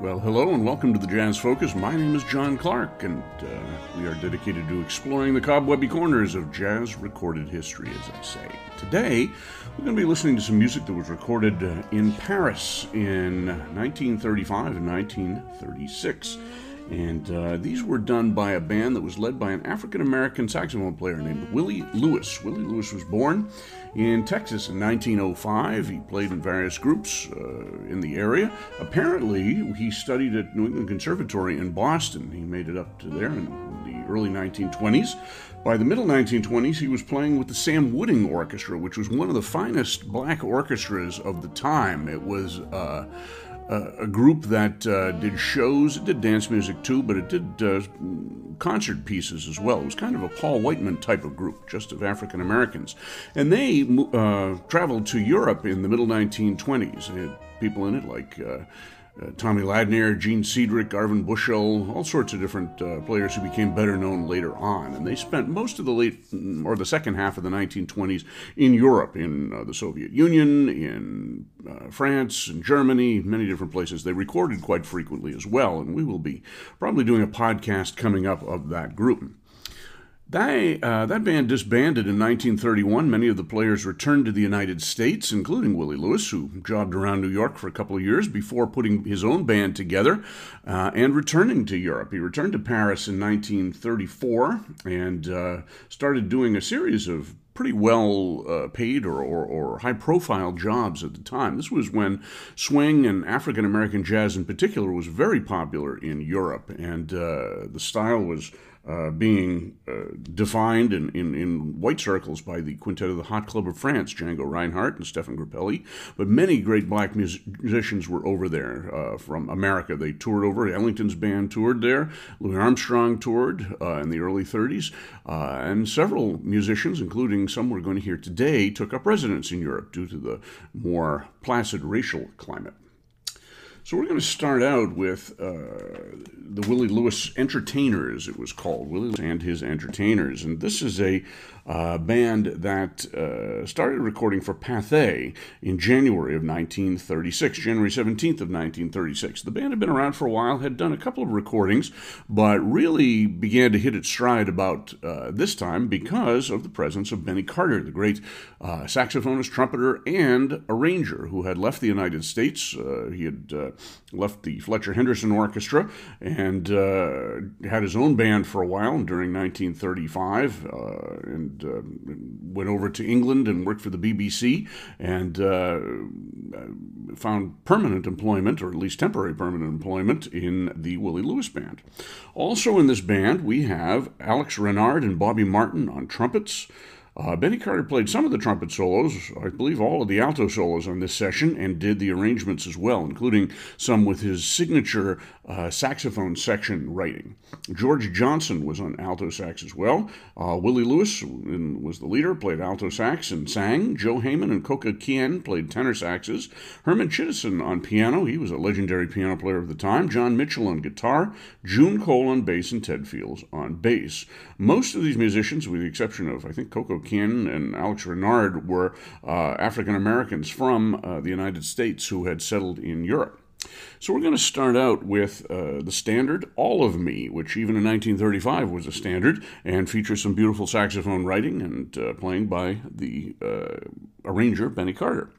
Well, hello and welcome to the Jazz Focus. My name is John Clark, and we are dedicated to exploring the cobwebby corners of jazz recorded history, as I say. Today, we're going to be listening to some music that was recorded in Paris in 1935 and 1936. And these were done by a band that was led by an African-American saxophone player named Willie Lewis. Willie Lewis was born in Texas in 1905. He played in various groups in the area. Apparently, he studied at New England Conservatory in Boston. He made it up to there in the early 1920s. By the middle 1920s, he was playing with the Sam Wooding Orchestra, which was one of the finest black orchestras of the time. It was a group that did shows. It did dance music too, but it did concert pieces as well. It was kind of a Paul Whiteman type of group, just of African Americans. And they traveled to Europe in the middle 1920s. They had people in it like Tommy Ladnier, Gene Cedric, Arvin Bushel, all sorts of different players who became better known later on. And they spent most of the second half of the 1920s in Europe, in the Soviet Union, in France, in Germany, many different places. They recorded quite frequently as well, and we will be probably doing a podcast coming up of that group. That band disbanded in 1931. Many of the players returned to the United States, including Willie Lewis, who jobbed around New York for a couple of years before putting his own band together and returning to Europe. He returned to Paris in 1934 and started doing a series of pretty well-paid or high-profile jobs at the time. This was when swing and African-American jazz in particular was very popular in Europe, and the style was being defined in white circles by the quintet of the Hot Club of France, Django Reinhardt and Stephane Grappelli. But many great black musicians were over there from America. They toured over. Ellington's band toured there. Louis Armstrong toured in the early 30s. And several musicians, including some we're going to hear today, took up residence in Europe due to the more placid racial climate. So we're going to start out with the Willie Lewis Entertainers, it was called, Willie Lewis and His Entertainers. And this is a band that started recording for Pathé in January of 1936, January 17th of 1936. The band had been around for a while, had done a couple of recordings, but really began to hit its stride about this time because of the presence of Benny Carter, the great saxophonist, trumpeter, and arranger who had left the United States. He had left the Fletcher Henderson Orchestra and had his own band for a while during 1935 and went over to England and worked for the BBC and found permanent employment, or at least temporary permanent employment, in the Willie Lewis Band. Also in this band, we have Alex Renard and Bobby Martin on trumpets. Benny Carter played some of the trumpet solos, I believe all of the alto solos on this session, and did the arrangements as well, including some with his signature saxophone section writing. George Johnson was on alto sax as well. Willie Lewis was the leader, played alto sax and sang. Joe Heyman and Coco Kien played tenor saxes. Herman Chittison on piano. He was a legendary piano player of the time. John Mitchell on guitar. June Cole on bass, and Ted Fields on bass. Most of these musicians, with the exception of, I think, Coco Kien and Alex Renard, were African-Americans from the United States who had settled in Europe. So we're going to start out with the standard, All of Me, which even in 1935 was a standard, and features some beautiful saxophone writing and playing by the arranger, Benny Carter.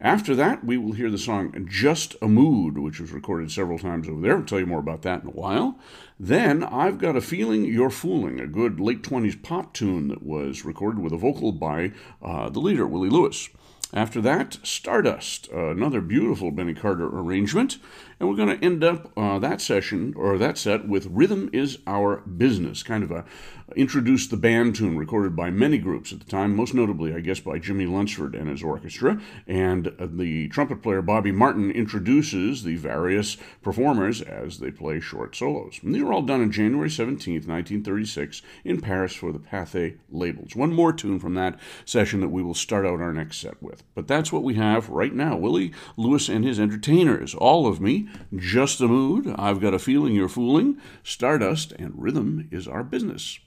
After that, we will hear the song Just a Mood, which was recorded several times over there. I'll tell you more about that in a while. Then, I've Got a Feeling You're Fooling, a good late 20s pop tune that was recorded with a vocal by the leader, Willie Lewis. After that, Stardust, another beautiful Benny Carter arrangement. And we're going to end up that set with Rhythm is Our Business, kind of a introduce the band tune recorded by many groups at the time, most notably, I guess, by Jimmie Lunceford and his orchestra. And the trumpet player Bobby Martin introduces the various performers as they play short solos. And these were all done on January 17th, 1936 in Paris for the Pathé labels. One more tune from that session that we will start out our next set with. But that's what we have right now. Willie Lewis and His Entertainers, All of Me, Just a Mood, I've Got a Feeling You're Fooling, Stardust, and Rhythm is Our Business.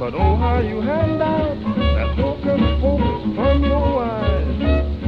But oh, how you hand out that broken focus from your eyes.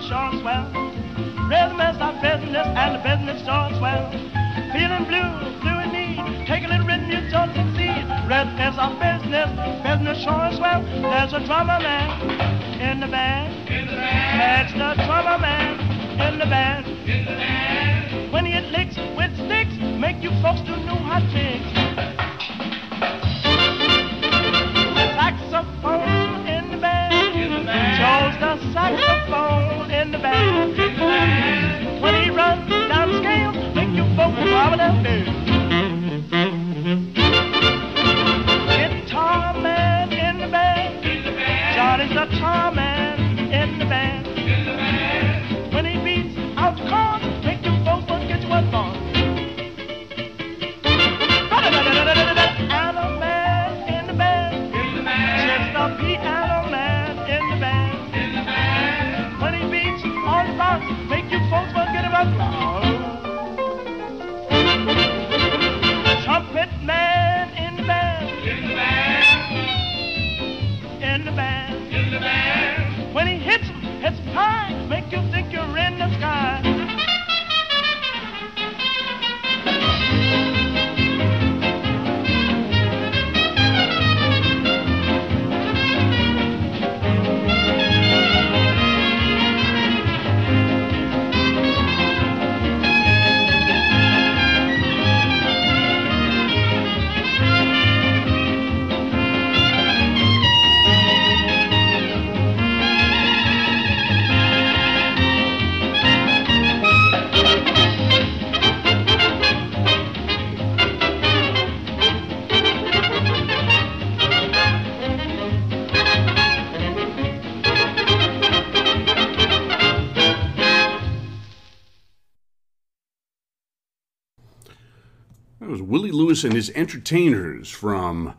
business sure and swell. Rhythm is our business and the business sure and swell. Feeling blue, blue in need, take a little rhythm, you don't succeed. Rhythm is our business sure and swell. There's a drummer man in the band. In the band. That's the drummer man in the band. In the band. When he hit licks with sticks, make you folks do new hot tricks. Saxophone in the band. In the band. Joe's the saxophone in the band. In the band. When he runs down the scale, make you folks bob it up there. Guitar man in the band. In the band. Johnny's the guitar man in the band. In the band. When he beats out the chords, make you folks want to get you one more. Willie Lewis and His Entertainers from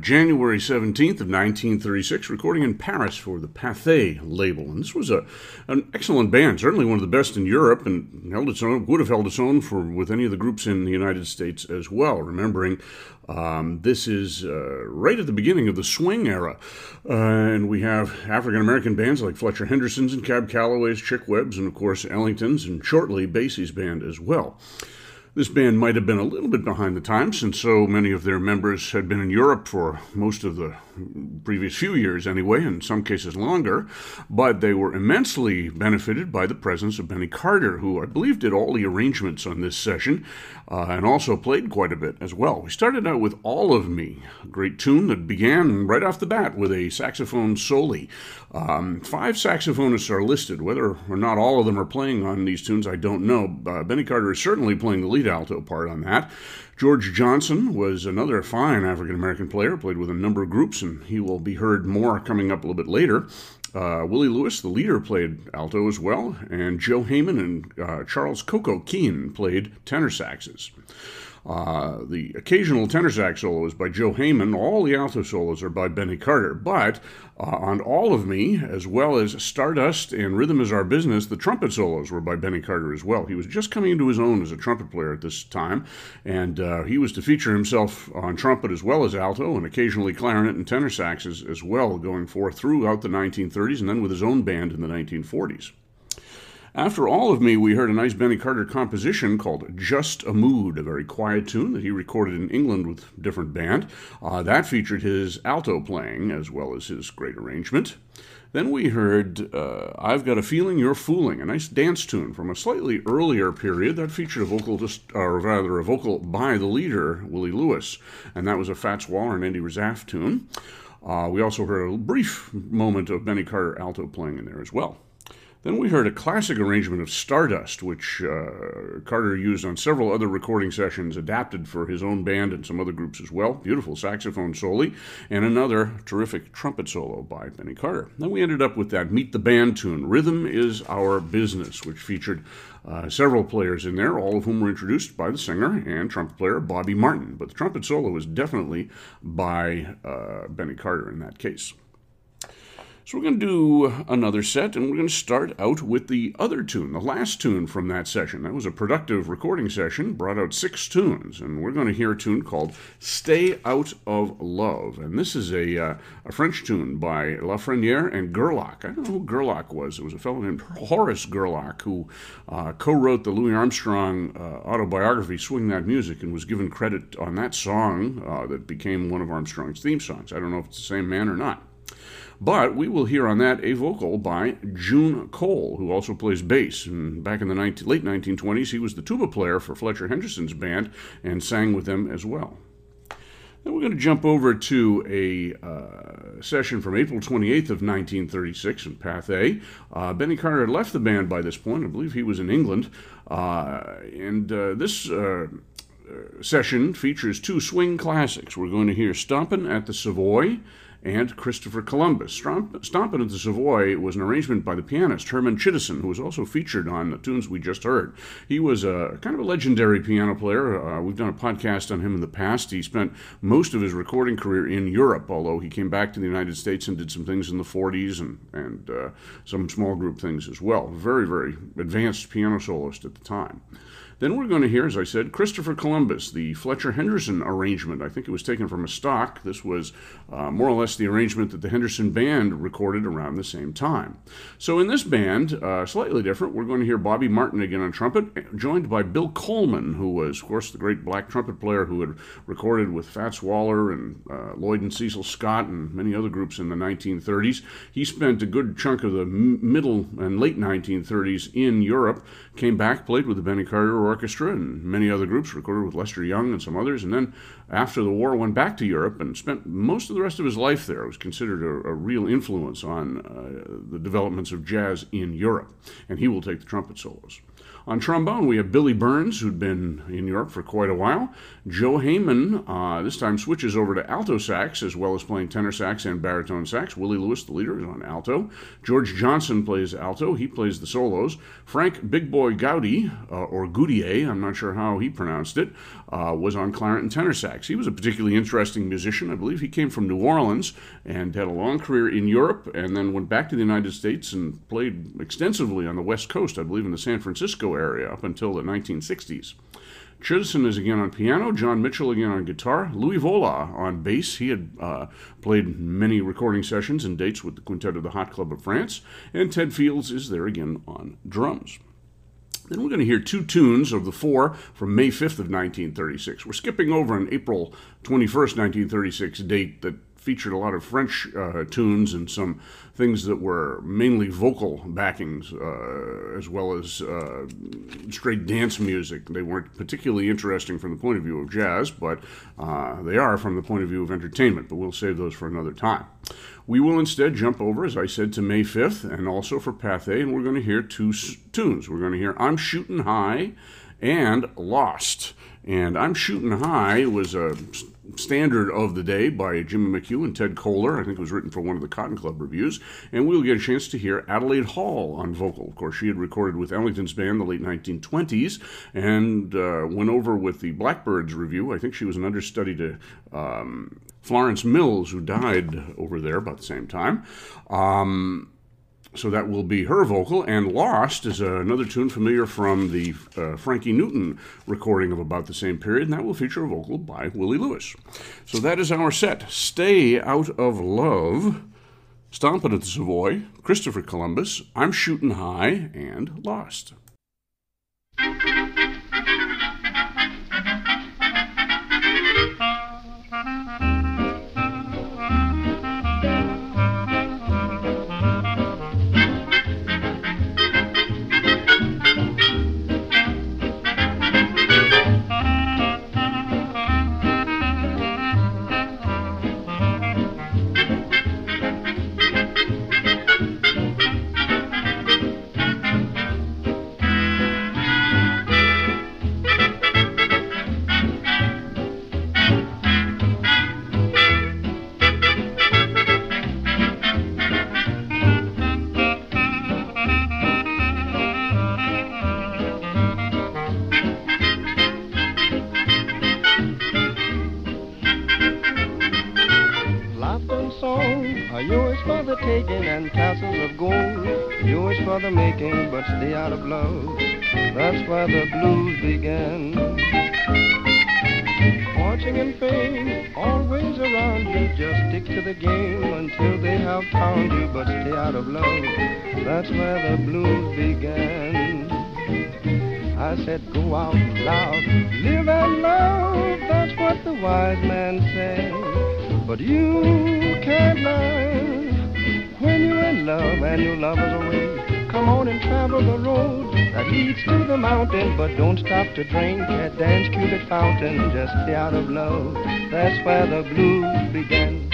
January 17th of 1936, recording in Paris for the Pathé label. And this was an excellent band, certainly one of the best in Europe, and held its own, would have held its own with any of the groups in the United States as well, remembering this is right at the beginning of the swing era. And we have African-American bands like Fletcher Henderson's and Cab Calloway's, Chick Webb's, and of course Ellington's, and shortly Basie's band as well. This band might have been a little bit behind the times, since so many of their members had been in Europe for most of the previous few years anyway, in some cases longer, but they were immensely benefited by the presence of Benny Carter, who I believe did all the arrangements on this session, and also played quite a bit as well. We started out with All of Me, a great tune that began right off the bat with a saxophone solo. Five saxophonists are listed. Whether or not all of them are playing on these tunes, I don't know. Benny Carter is certainly playing the lead alto part on that. George Johnson was another fine African-American player, played with a number of groups, and he will be heard more coming up a little bit later. Willie Lewis, the leader, played alto as well, and Joe Heyman and Charles "Coco" Kien played tenor saxes. The occasional tenor sax solo is by Joe Heyman. All the alto solos are by Benny Carter, but on All of Me, as well as Stardust and Rhythm is Our Business, the trumpet solos were by Benny Carter as well. He was just coming into his own as a trumpet player at this time, and he was to feature himself on trumpet as well as alto, and occasionally clarinet and tenor saxes as well, going forth throughout the 1930s and then with his own band in the 1940s. After All of Me, we heard a nice Benny Carter composition called Just a Mood, a very quiet tune that he recorded in England with a different band. That featured his alto playing as well as his great arrangement. Then we heard I've Got a Feeling You're Fooling, a nice dance tune from a slightly earlier period that featured a vocal by the leader, Willie Lewis, and that was a Fats Waller and Eddie Razaf tune. We also heard a brief moment of Benny Carter alto playing in there as well. Then we heard a classic arrangement of Stardust, which Carter used on several other recording sessions, adapted for his own band and some other groups as well. Beautiful saxophone solo, and another terrific trumpet solo by Benny Carter. Then we ended up with that Meet the Band tune, Rhythm is Our Business, which featured several players in there, all of whom were introduced by the singer and trumpet player Bobby Martin. But the trumpet solo was definitely by Benny Carter in that case. So we're going to do another set, and we're going to start out with the other tune, the last tune from that session. That was a productive recording session, brought out 6 tunes, and we're going to hear a tune called Stay Out of Love. And this is a French tune by Lafreniere and Gerlach. I don't know who Gerlach was. It was a fellow named Horace Gerlach who co-wrote the Louis Armstrong autobiography, Swing That Music, and was given credit on that song that became one of Armstrong's theme songs. I don't know if it's the same man or not. But we will hear on that a vocal by June Cole, who also plays bass. And back in the late 1920s, he was the tuba player for Fletcher Henderson's band and sang with them as well. Then we're going to jump over to a session from April 28th of 1936 in Pathé. Benny Carter had left the band by this point. I believe he was in England. This session features 2 swing classics. We're going to hear Stompin' at the Savoy and Christopher Columbus. Stompin' at the Savoy was an arrangement by the pianist Herman Chittison, who was also featured on the tunes we just heard. He was a kind of a legendary piano player. We've done a podcast on him in the past. He spent most of his recording career in Europe, although he came back to the United States and did some things in the 40s and some small group things as well. Very, very advanced piano soloist at the time. Then we're going to hear, as I said, Christopher Columbus, the Fletcher Henderson arrangement. I think it was taken from a stock. This was more or less the arrangement that the Henderson Band recorded around the same time. So in this band, slightly different, we're going to hear Bobby Martin again on trumpet, joined by Bill Coleman, who was, of course, the great black trumpet player who had recorded with Fats Waller and Lloyd and Cecil Scott and many other groups in the 1930s. He spent a good chunk of the middle and late 1930s in Europe, came back, played with the Benny Carter Orchestra and many other groups, recorded with Lester Young and some others, and then after the war went back to Europe and spent most of the rest of his life there. It was considered a real influence on the developments of jazz in Europe, and he will take the trumpet solos. On trombone, we have Billy Burns, who'd been in Europe for quite a while. Joe Heyman, this time switches over to alto sax, as well as playing tenor sax and baritone sax. Willie Lewis, the leader, is on alto. George Johnson plays alto. He plays the solos. Frank "Big Boy" Goudie, or Goudie, I'm not sure how he pronounced it, was on clarinet and tenor sax. He was a particularly interesting musician. I believe he came from New Orleans and had a long career in Europe, and then went back to the United States and played extensively on the West Coast, I believe in the San Francisco area up until the 1960s. Chittison is again on piano, John Mitchell again on guitar, Louis Vola on bass. He had played many recording sessions and dates with the quintet of the Hot Club of France, and Ted Fields is there again on drums. Then we're going to hear 2 tunes of the 4 from May 5th of 1936. We're skipping over an April 21st, 1936 date that featured a lot of French tunes and some things that were mainly vocal backings as well as straight dance music. They weren't particularly interesting from the point of view of jazz, but they are from the point of view of entertainment, but we'll save those for another time. We will instead jump over, as I said, to May 5th and also for Pathé, and we're going to hear 2 tunes. We're going to hear I'm Shootin' High and Lost. And I'm Shootin' High was a standard of the day by Jimmy McHugh and Ted Kohler. I think it was written for one of the Cotton Club reviews. And we'll get a chance to hear Adelaide Hall on vocal. Of course, she had recorded with Ellington's band in the late 1920s and went over with the Blackbirds review. I think she was an understudy to Florence Mills, who died over there about the same time. So that will be her vocal, and Lost is another tune familiar from the Frankie Newton recording of about the same period, and that will feature a vocal by Willie Lewis. So that is our set. Stay Out of Love, Stompin' at the Savoy, Christopher Columbus, I'm Shootin' High, and Lost. song. Yours for the taking and castles of gold. Yours for the making, but stay out of love. That's where the blues began. Fortune and fame, always around you. Just stick to the game until they have found you, but stay out of love. That's where the blues began. I said, go out loud, live and love. That's what the wise man said. But you can't laugh when you're in love and your lover's away. Come on and travel the road that leads to the mountain, but don't stop to drink at Dan's Cupid fountain. Just stay out of love. That's where the blues began.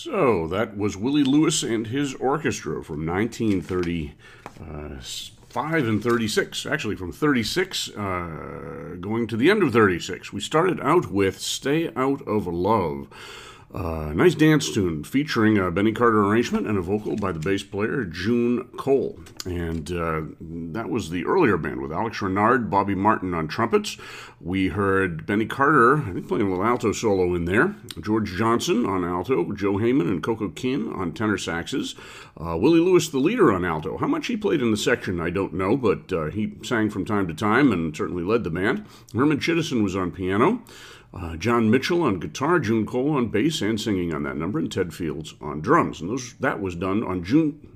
So that was Willie Lewis and his orchestra from 1935 and 36. Actually, from 36 going to the end of 36. We started out with Stay Out of Love. Nice dance tune featuring a Benny Carter arrangement and a vocal by the bass player June Cole. And that was the earlier band with Alex Renard, Bobby Martin on trumpets. We heard Benny Carter, I think, playing a little alto solo in there. George Johnson on alto, Joe Heyman and Coco Kien on tenor saxes. Willie Lewis, the leader, on alto. How much he played in the section, I don't know, but he sang from time to time and certainly led the band. Herman Chittison was on piano. John Mitchell on guitar, June Cole on bass and singing on that number, and Ted Fields on drums. And that was done on January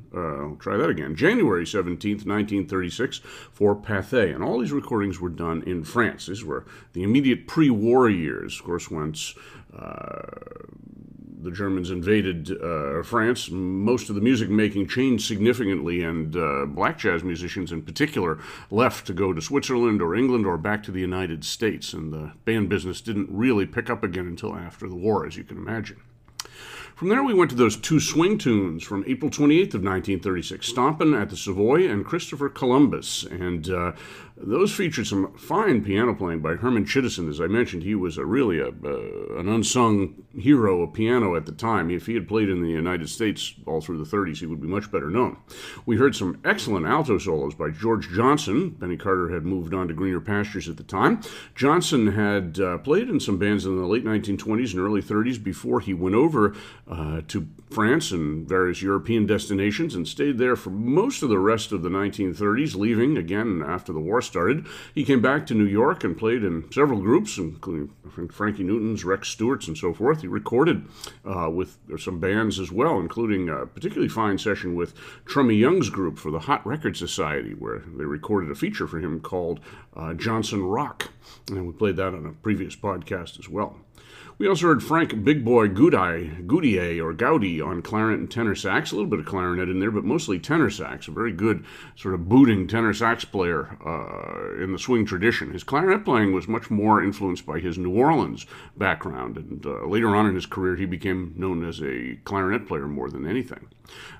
17th, 1936 for Pathé. And all these recordings were done in France. These were the immediate pre-war years, of course, once the Germans invaded France. Most of the music-making changed significantly, and black jazz musicians in particular left to go to Switzerland or England or back to the United States, and the band business didn't really pick up again until after the war, as you can imagine. From there, we went to those two swing tunes from April 28th of 1936, Stompin' at the Savoy and Christopher Columbus. And those featured some fine piano playing by Herman Chittison. As I mentioned, he was an unsung hero of piano at the time. If he had played in the United States all through the 30s, he would be much better known. We heard some excellent alto solos by George Johnson. Benny Carter had moved on to greener pastures at the time. Johnson had played in some bands in the late 1920s and early 30s before he went over to France and various European destinations, and stayed there for most of the rest of the 1930s, leaving again after the war started. He came back to New York and played in several groups, including Frankie Newton's, Rex Stewart's, and so forth. He recorded with some bands as well, including a particularly fine session with Trummy Young's group for the Hot Record Society, where they recorded a feature for him called Johnson Rock, and we played that on a previous podcast as well. We also heard Frank "Big Boy" Goudie on clarinet and tenor sax. A little bit of clarinet in there, but mostly tenor sax. A very good sort of booting tenor sax player in the swing tradition. His clarinet playing was much more influenced by his New Orleans background, and later on in his career he became known as a clarinet player more than anything.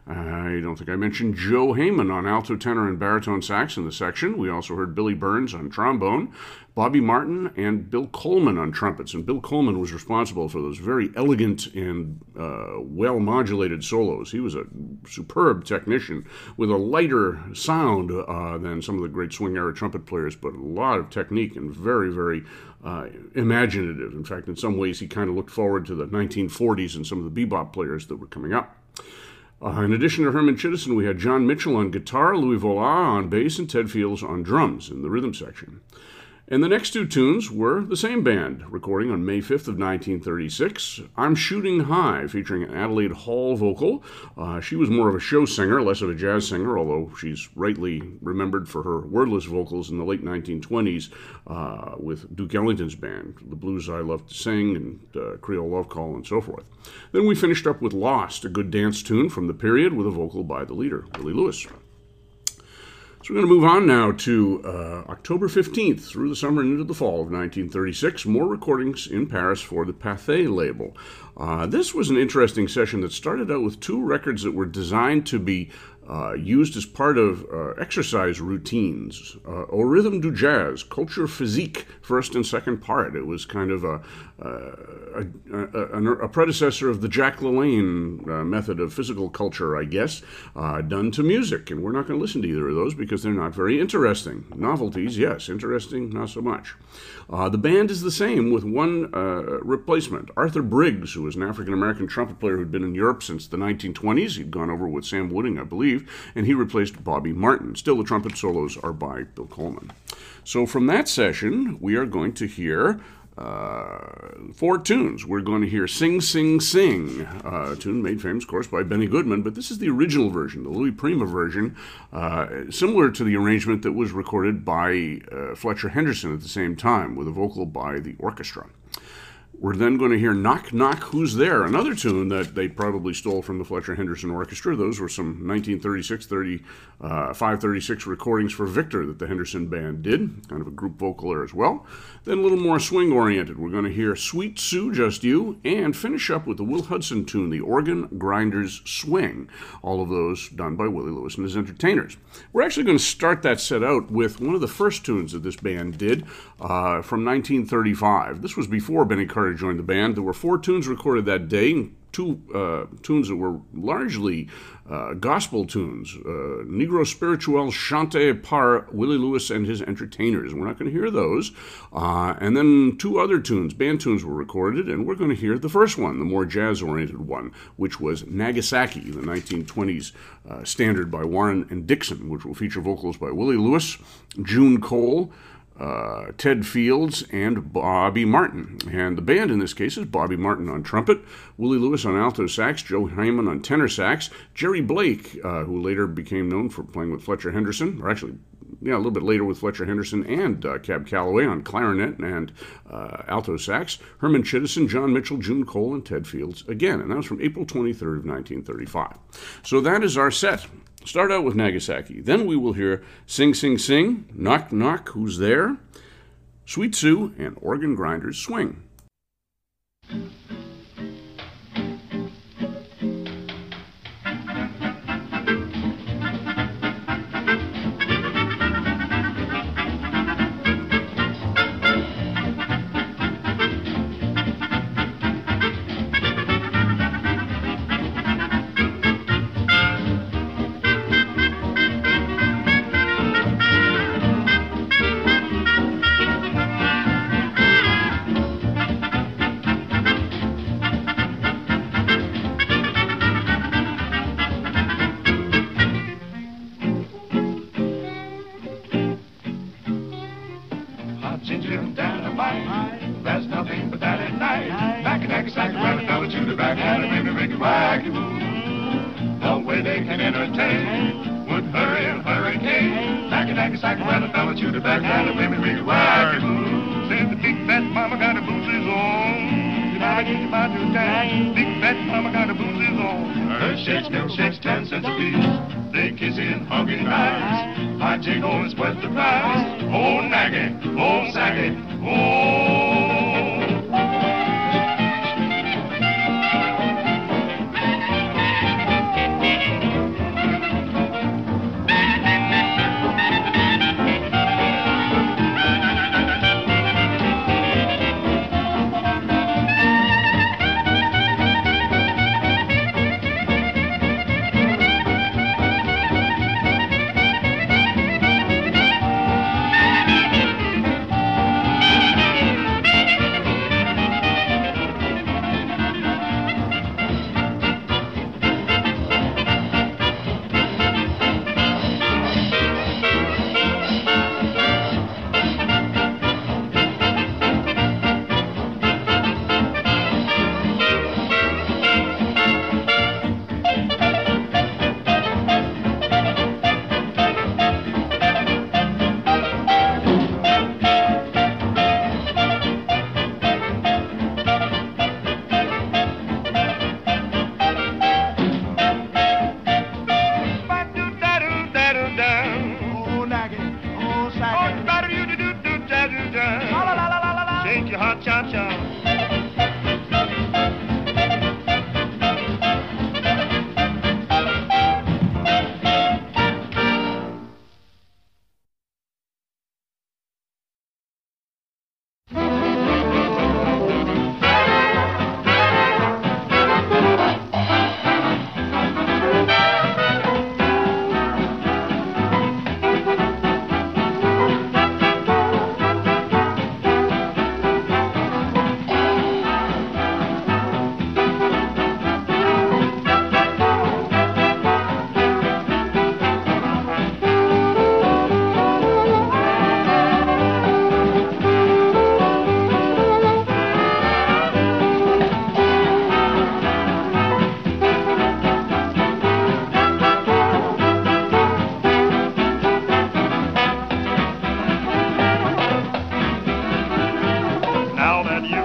I don't think I mentioned Joe Heyman on alto, tenor, and baritone sax in the section. We also heard Billy Burns on trombone, Bobby Martin, and Bill Coleman on trumpets. And Bill Coleman was responsible for those very elegant and well-modulated solos. He was a superb technician with a lighter sound than some of the great swing-era trumpet players, but a lot of technique and very, very imaginative. In fact, in some ways, he kind of looked forward to the 1940s and some of the bebop players that were coming up. In addition to Herman Chittison, we had John Mitchell on guitar, Louis Vola on bass, and Ted Fields on drums in the rhythm section. And the next two tunes were the same band, recording on May 5th of 1936, I'm Shooting High, featuring an Adelaide Hall vocal. She was more of a show singer, less of a jazz singer, although she's rightly remembered for her wordless vocals in the late 1920s with Duke Ellington's band, The Blues I Love to Sing, and Creole Love Call, and so forth. Then we finished up with Lost, a good dance tune from the period with a vocal by the leader, Willie Lewis. So we're going to move on now to October 15th through the summer and into the fall of 1936. More recordings in Paris for the Pathé label. This was an interesting session that started out with two records that were designed to be used as part of exercise routines. Au Rhythm du Jazz, Culture Physique, first and second part. It was kind of a predecessor of the Jack LaLanne method of physical culture, I guess, done to music. And we're not going to listen to either of those because they're not very interesting. Novelties, yes. Interesting, not so much. The band is the same with one replacement. Arthur Briggs, who was an African-American trumpet player who'd been in Europe since the 1920s. He'd gone over with Sam Wooding, I believe, and he replaced Bobby Martin. Still, the trumpet solos are by Bill Coleman. So from that session, we are going to hear four tunes. We're going to hear Sing, Sing, Sing, a tune made famous, of course, by Benny Goodman, but this is the original version, the Louis Prima version, similar to the arrangement that was recorded by Fletcher Henderson at the same time, with a vocal by the orchestra. We're then going to hear Knock Knock Who's There, another tune that they probably stole from the Fletcher Henderson Orchestra. Those were some 1936 recordings for Victor that the Henderson Band did, kind of a group vocal there as well. Then a little more swing-oriented. We're going to hear Sweet Sue, Just You, and finish up with the Will Hudson tune, The Organ Grinder's Swing, all of those done by Willie Lewis and his entertainers. We're actually going to start that set out with one of the first tunes that this band did from 1935. This was before Benny Carter joined the band. There were four tunes recorded that day, two tunes that were largely gospel tunes, Negro Spirituel Chanté par Willie Lewis and his entertainers. We're not going to hear those. And then two other tunes, band tunes, were recorded, and we're going to hear the first one, the more jazz-oriented one, which was Nagasaki, the 1920s standard by Warren and Dixon, which will feature vocals by Willie Lewis, June Cole, Ted Fields, and Bobby Martin. And the band in this case is Bobby Martin on trumpet, Willie Lewis on alto sax, Joe Heyman on tenor sax, Jerry Blake, who later became known for playing with Fletcher Henderson, or actually, yeah, a little bit later with Fletcher Henderson, and Cab Calloway on clarinet and alto sax, Herman Chittison, John Mitchell, June Cole, and Ted Fields again. And that was from April 23rd of 1935. So that is our set. Start out with Nagasaki. Then we will hear Sing, Sing, Sing, Knock, Knock, Who's There, Sweet Sue, and Organ Grinder's Swing.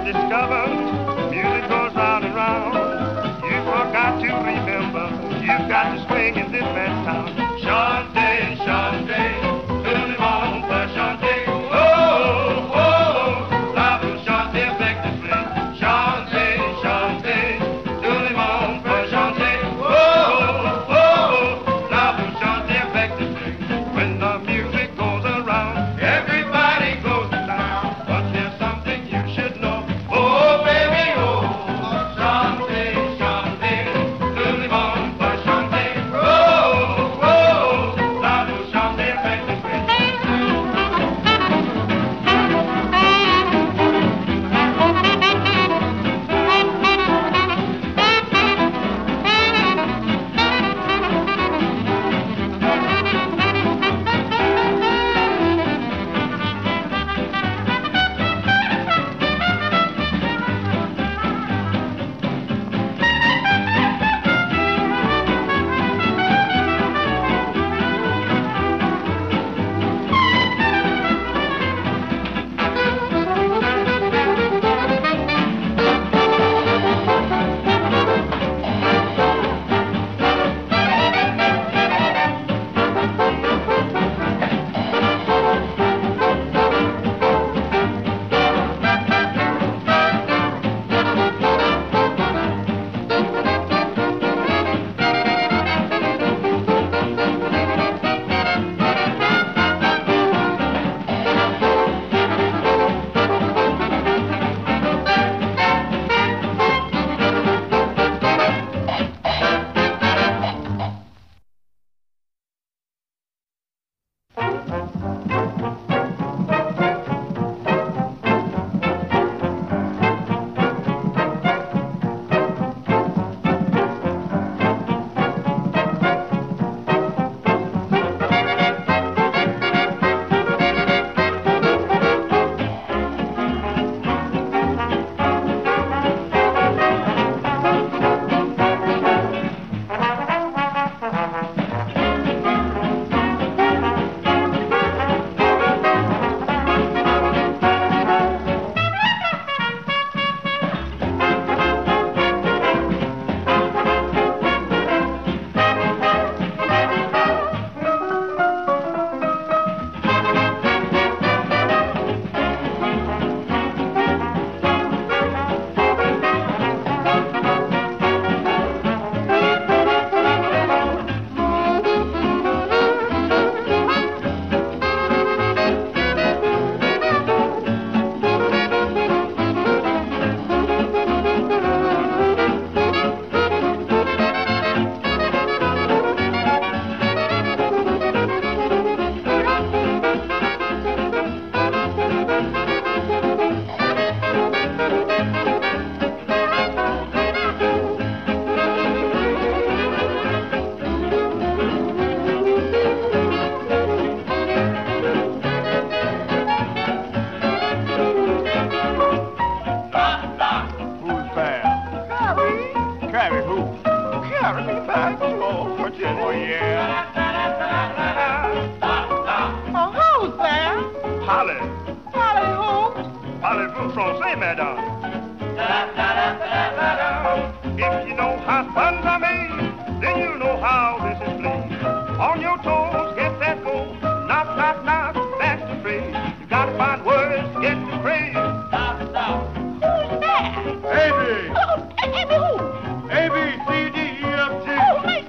Discovered music goes round and round. You forgot to remember, you've got to swing in this man's town. Shanty, shanty, tout le monde peut chanter. Oh, oh, ça peut chanter effectivement. Shanty, shanty, tout le monde peut chanter. Oh, oh, ça peut chanter effectivement. When the music goes around, everybody goes to town. But there's something you should know. Oh, baby, oh, shanty, shanty, tout le monde peut chanter. Oh, oh, ça peut chanter effectivement. Who's there? Carrie. Carrie who? Carrie back. Oh, Virginia. Oh, yeah. Oh, who's there? Polly. Polly who? Polly vous français, madame. If you know how buns are made, then you know how this is played. On your toes, get that goal. Knock, knock, knock, that's the phrase. You gotta find words to get the praise. Who's there? Baby. Oh, Amy who? A, B, C, D, E, F, G. Oh, my.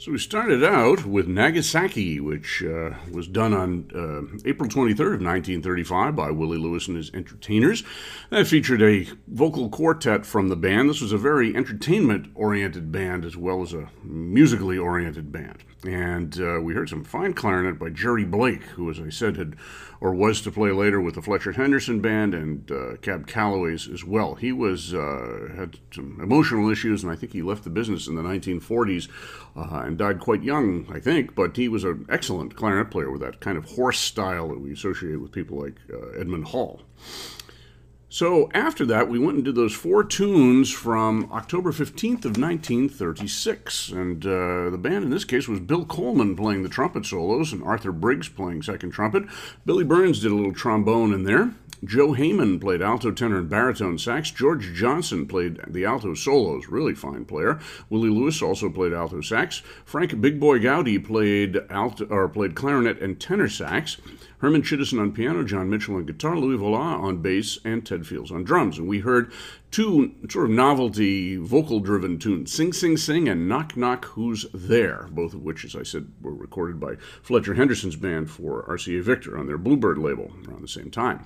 So we started out with Nagasaki, which was done on April 23rd of 1935 by Willie Lewis and his entertainers. That featured a vocal quartet from the band. This was a very entertainment-oriented band as well as a musically-oriented band. And we heard some fine clarinet by Jerry Blake, who, as I said, was to play later with the Fletcher Henderson Band and Cab Calloway's as well. He had some emotional issues, and I think he left the business in the 1940s. And died quite young, I think, but he was an excellent clarinet player with that kind of hoarse style that we associate with people like Edmund Hall. So after that, we went and did those four tunes from October 15th of 1936, and the band in this case was Bill Coleman playing the trumpet solos and Arthur Briggs playing second trumpet. Billy Burns did a little trombone in there. Joe Heyman played alto, tenor, and baritone sax. George Johnson played the alto solos, really fine player. Willie Lewis also played alto sax. Frank "Big Boy" Goudie played clarinet and tenor sax. Herman Chittison on piano, John Mitchell on guitar, Louis Vola on bass, and Ted Fields on drums. And we heard two sort of novelty vocal-driven tunes, Sing, Sing, Sing, and Knock, Knock, Who's There, both of which, as I said, were recorded by Fletcher Henderson's band for RCA Victor on their Bluebird label around the same time.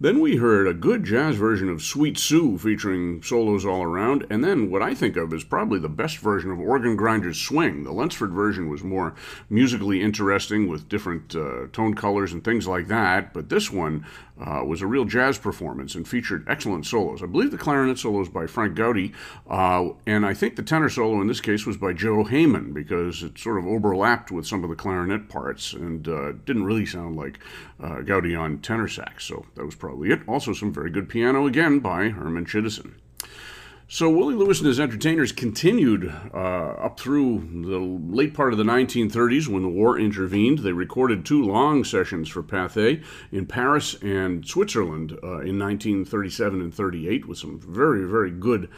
Then we heard a good jazz version of Sweet Sue featuring solos all around, and then what I think of as probably the best version of Organ Grinder's Swing. The Lunceford version was more musically interesting with different tone colors and things like that, but this one was a real jazz performance and featured excellent solos. I believe the clarinet solo was by Frank Goudie, and I think the tenor solo in this case was by Joe Heyman because it sort of overlapped with some of the clarinet parts and didn't really sound like Goudie on tenor sax, so that was probably it. Also some very good piano again by Herman Chittison. So Willie Lewis and his entertainers continued up through the late part of the 1930s when the war intervened. They recorded two long sessions for Pathé in Paris and Switzerland in 1937 and 38 with some very, very good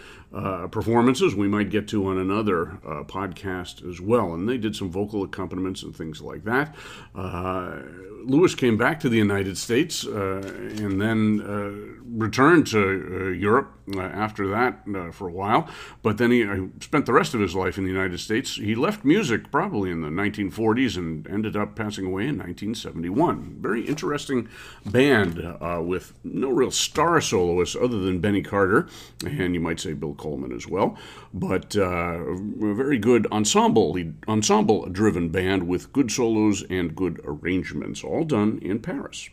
performances we might get to on another podcast as well. And they did some vocal accompaniments and things like that. Lewis came back to the United States and then returned to Europe after that for a while, but then he spent the rest of his life in the United States. He left music probably in the 1940s and ended up passing away in 1971. Very interesting band with no real star soloists other than Benny Carter, and you might say Bill Coleman as well, but a very good ensemble-driven band with good solos and good arrangements, all done in Paris.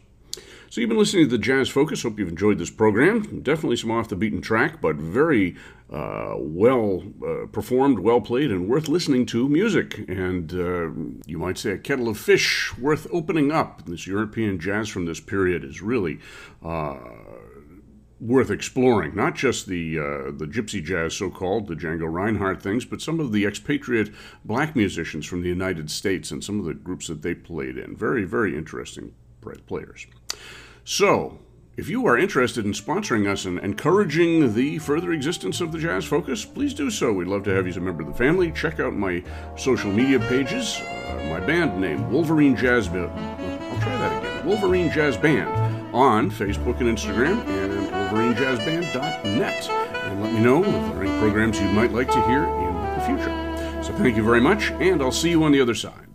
So you've been listening to the Jazz Focus. Hope you've enjoyed this program. Definitely some off-the-beaten track, but very well-performed, well-played, and worth listening to music. And you might say a kettle of fish worth opening up. This European jazz from this period is really worth exploring, not just the gypsy jazz, so-called, the Django Reinhardt things, but some of the expatriate black musicians from the United States and some of the groups that they played in. Very, very interesting players. So, if you are interested in sponsoring us and encouraging the further existence of the Jazz Focus, please do so. We'd love to have you as a member of the family. Check out my social media pages, my band name, Wolverine Jazz Band, on Facebook and Instagram, and WolverineJazzBand.net. And let me know if there are any programs you might like to hear in the future. So thank you very much, and I'll see you on the other side.